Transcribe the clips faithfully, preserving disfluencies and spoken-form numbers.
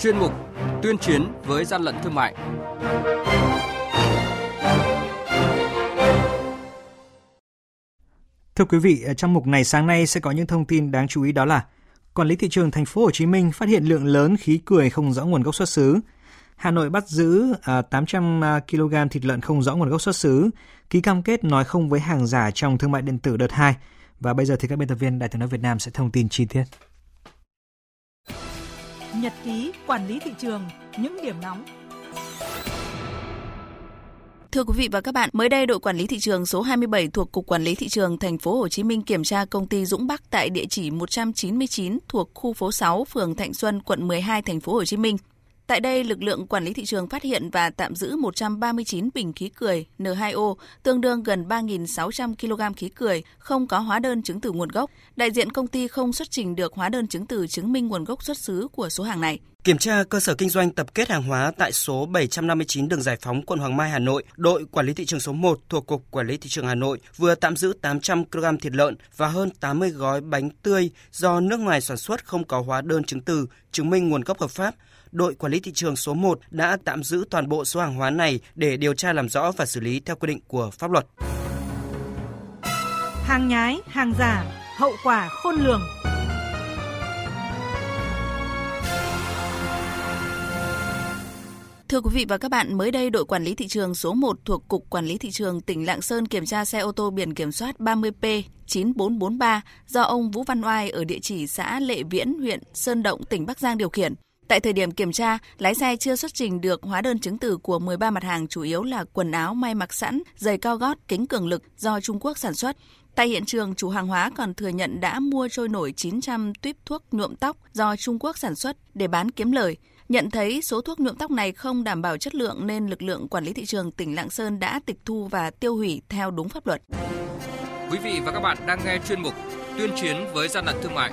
Chuyên mục tuyên chiến với gian lận thương mại. Thưa quý vị, trong mục này sáng nay sẽ có những thông tin đáng chú ý, đó là quản lý thị trường Thành phố Hồ Chí Minh phát hiện lượng lớn khí cười không rõ nguồn gốc xuất xứ. Hà Nội bắt giữ tám trăm ki lô gam thịt lợn không rõ nguồn gốc xuất xứ, ký cam kết nói không với hàng giả trong thương mại điện tử đợt hai. Và bây giờ thì các biên tập viên Đài Tiếng nói Việt Nam sẽ thông tin chi tiết. Nhật ký quản lý thị trường, những điểm nóng. Thưa quý vị và các bạn, mới đây đội quản lý thị trường số hai mươi bảy thuộc Cục Quản lý thị trường Thành phố Hồ Chí Minh kiểm tra công ty Dũng Bắc tại địa chỉ một trăm chín mươi chín thuộc khu phố sáu, phường Thạnh Xuân, quận mười hai, Thành phố Hồ Chí Minh. Tại đây, lực lượng quản lý thị trường phát hiện và tạm giữ một trăm ba mươi chín bình khí cười N hai O, tương đương gần ba nghìn sáu trăm ki lô gam khí cười, không có hóa đơn chứng từ nguồn gốc. Đại diện công ty không xuất trình được hóa đơn chứng từ chứng minh nguồn gốc xuất xứ của số hàng này. Kiểm tra cơ sở kinh doanh tập kết hàng hóa tại số bảy trăm năm mươi chín đường Giải Phóng, quận Hoàng Mai, Hà Nội, đội quản lý thị trường số một thuộc Cục Quản lý thị trường Hà Nội vừa tạm giữ tám trăm ki lô gam thịt lợn và hơn tám mươi gói bánh tươi do nước ngoài sản xuất không có hóa đơn chứng từ chứng minh nguồn gốc hợp pháp. Đội quản lý thị trường số một đã tạm giữ toàn bộ số hàng hóa này để điều tra làm rõ và xử lý theo quy định của pháp luật. Hàng nhái, hàng giả, hậu quả khôn lường. Thưa quý vị và các bạn, mới đây đội quản lý thị trường số một thuộc Cục Quản lý thị trường tỉnh Lạng Sơn kiểm tra xe ô tô biển kiểm soát ba mươi P chín bốn bốn ba do ông Vũ Văn Oai ở địa chỉ xã Lệ Viễn, huyện Sơn Động, tỉnh Bắc Giang điều khiển. Tại thời điểm kiểm tra, lái xe chưa xuất trình được hóa đơn chứng từ của mười ba mặt hàng, chủ yếu là quần áo may mặc sẵn, giày cao gót, kính cường lực do Trung Quốc sản xuất. Tại hiện trường, chủ hàng hóa còn thừa nhận đã mua trôi nổi chín trăm tuýp thuốc nhuộm tóc do Trung Quốc sản xuất để bán kiếm lời. Nhận thấy số thuốc nhuộm tóc này không đảm bảo chất lượng nên lực lượng quản lý thị trường tỉnh Lạng Sơn đã tịch thu và tiêu hủy theo đúng pháp luật. Quý vị và các bạn đang nghe chuyên mục Tuyên chiến với gian lận thương mại.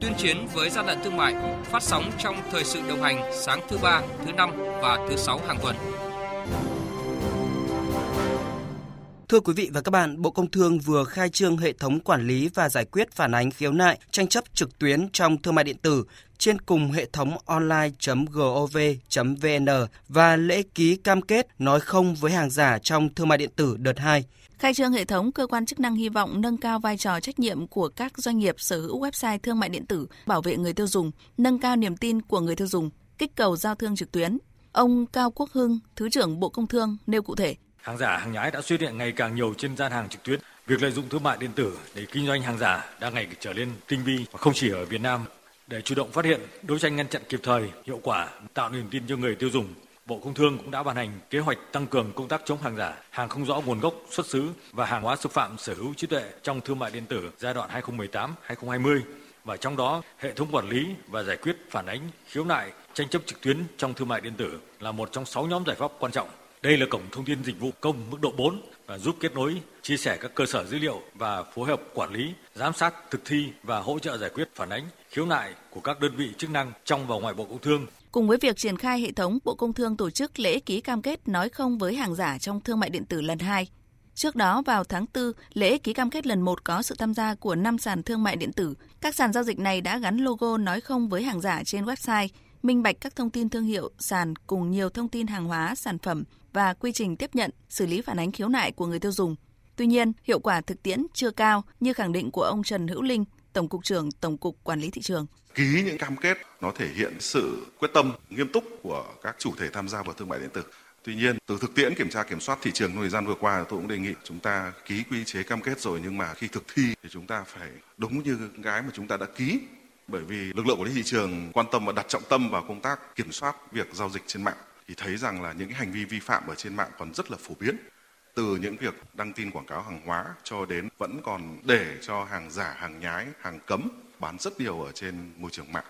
Tuyên chiến với gian lận thương mại phát sóng trong thời sự đồng hành sáng thứ ba, thứ năm và thứ sáu hàng tuần. Thưa quý vị và các bạn, Bộ Công Thương vừa khai trương hệ thống quản lý và giải quyết phản ánh khiếu nại, tranh chấp trực tuyến trong thương mại điện tử trên cùng hệ thống online chấm gov chấm vn và lễ ký cam kết nói không với hàng giả trong thương mại điện tử đợt hai. Khai trương hệ thống, cơ quan chức năng hy vọng nâng cao vai trò trách nhiệm của các doanh nghiệp sở hữu website thương mại điện tử, bảo vệ người tiêu dùng, nâng cao niềm tin của người tiêu dùng, kích cầu giao thương trực tuyến. Ông Cao Quốc Hưng, Thứ trưởng Bộ Công Thương nêu cụ thể. Hàng giả, hàng nhái đã xuất hiện ngày càng nhiều trên gian hàng trực tuyến. Việc lợi dụng thương mại điện tử để kinh doanh hàng giả đang ngày càng trở nên tinh vi và không chỉ ở Việt Nam. Để chủ động phát hiện, đấu tranh ngăn chặn kịp thời, hiệu quả, tạo niềm tin cho người tiêu dùng, Bộ Công Thương cũng đã ban hành kế hoạch tăng cường công tác chống hàng giả, hàng không rõ nguồn gốc xuất xứ và hàng hóa xúc phạm sở hữu trí tuệ trong thương mại điện tử giai đoạn hai nghìn không trăm mười tám đến hai nghìn không trăm hai mươi, và trong đó hệ thống quản lý và giải quyết phản ánh, khiếu nại, tranh chấp trực tuyến trong thương mại điện tử là một trong sáu nhóm giải pháp quan trọng. Đây là cổng thông tin dịch vụ công mức độ bốn và giúp kết nối, chia sẻ các cơ sở dữ liệu và phối hợp quản lý, giám sát, thực thi và hỗ trợ giải quyết phản ánh, khiếu nại của các đơn vị chức năng trong và ngoài Bộ Công Thương. Cùng với việc triển khai hệ thống, Bộ Công Thương tổ chức lễ ký cam kết nói không với hàng giả trong thương mại điện tử lần hai. Trước đó vào tháng tư, lễ ký cam kết lần một có sự tham gia của năm sàn thương mại điện tử. Các sàn giao dịch này đã gắn logo nói không với hàng giả trên website, minh bạch các thông tin thương hiệu, sàn cùng nhiều thông tin hàng hóa, sản phẩm và quy trình tiếp nhận, xử lý phản ánh khiếu nại của người tiêu dùng. Tuy nhiên, hiệu quả thực tiễn chưa cao như khẳng định của ông Trần Hữu Linh, Tổng cục trưởng Tổng cục Quản lý thị trường. Ký những cam kết nó thể hiện sự quyết tâm nghiêm túc của các chủ thể tham gia vào thương mại điện tử. Tuy nhiên, từ thực tiễn kiểm tra kiểm soát thị trường thời gian vừa qua, tôi cũng đề nghị chúng ta ký quy chế cam kết rồi nhưng mà khi thực thi thì chúng ta phải đúng như cái mà chúng ta đã ký. Bởi vì lực lượng quản lý thị trường quan tâm và đặt trọng tâm vào công tác kiểm soát việc giao dịch trên mạng thì thấy rằng là những cái hành vi vi phạm ở trên mạng còn rất là phổ biến. Từ những việc đăng tin quảng cáo hàng hóa cho đến vẫn còn để cho hàng giả, hàng nhái, hàng cấm bán rất nhiều ở trên môi trường mạng.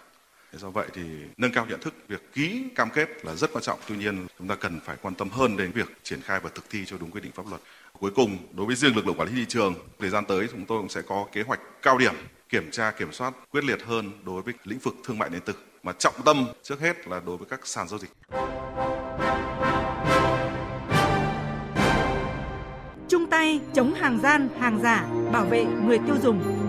Do vậy thì nâng cao nhận thức, việc ký cam kết là rất quan trọng. Tuy nhiên chúng ta cần phải quan tâm hơn đến việc triển khai và thực thi cho đúng quy định pháp luật. Cuối cùng, đối với riêng lực lượng quản lý thị trường, thời gian tới chúng tôi cũng sẽ có kế hoạch cao điểm kiểm tra, kiểm soát quyết liệt hơn đối với lĩnh vực thương mại điện tử, mà trọng tâm trước hết là đối với các sàn giao dịch. Chung tay chống hàng gian, hàng giả, bảo vệ người tiêu dùng.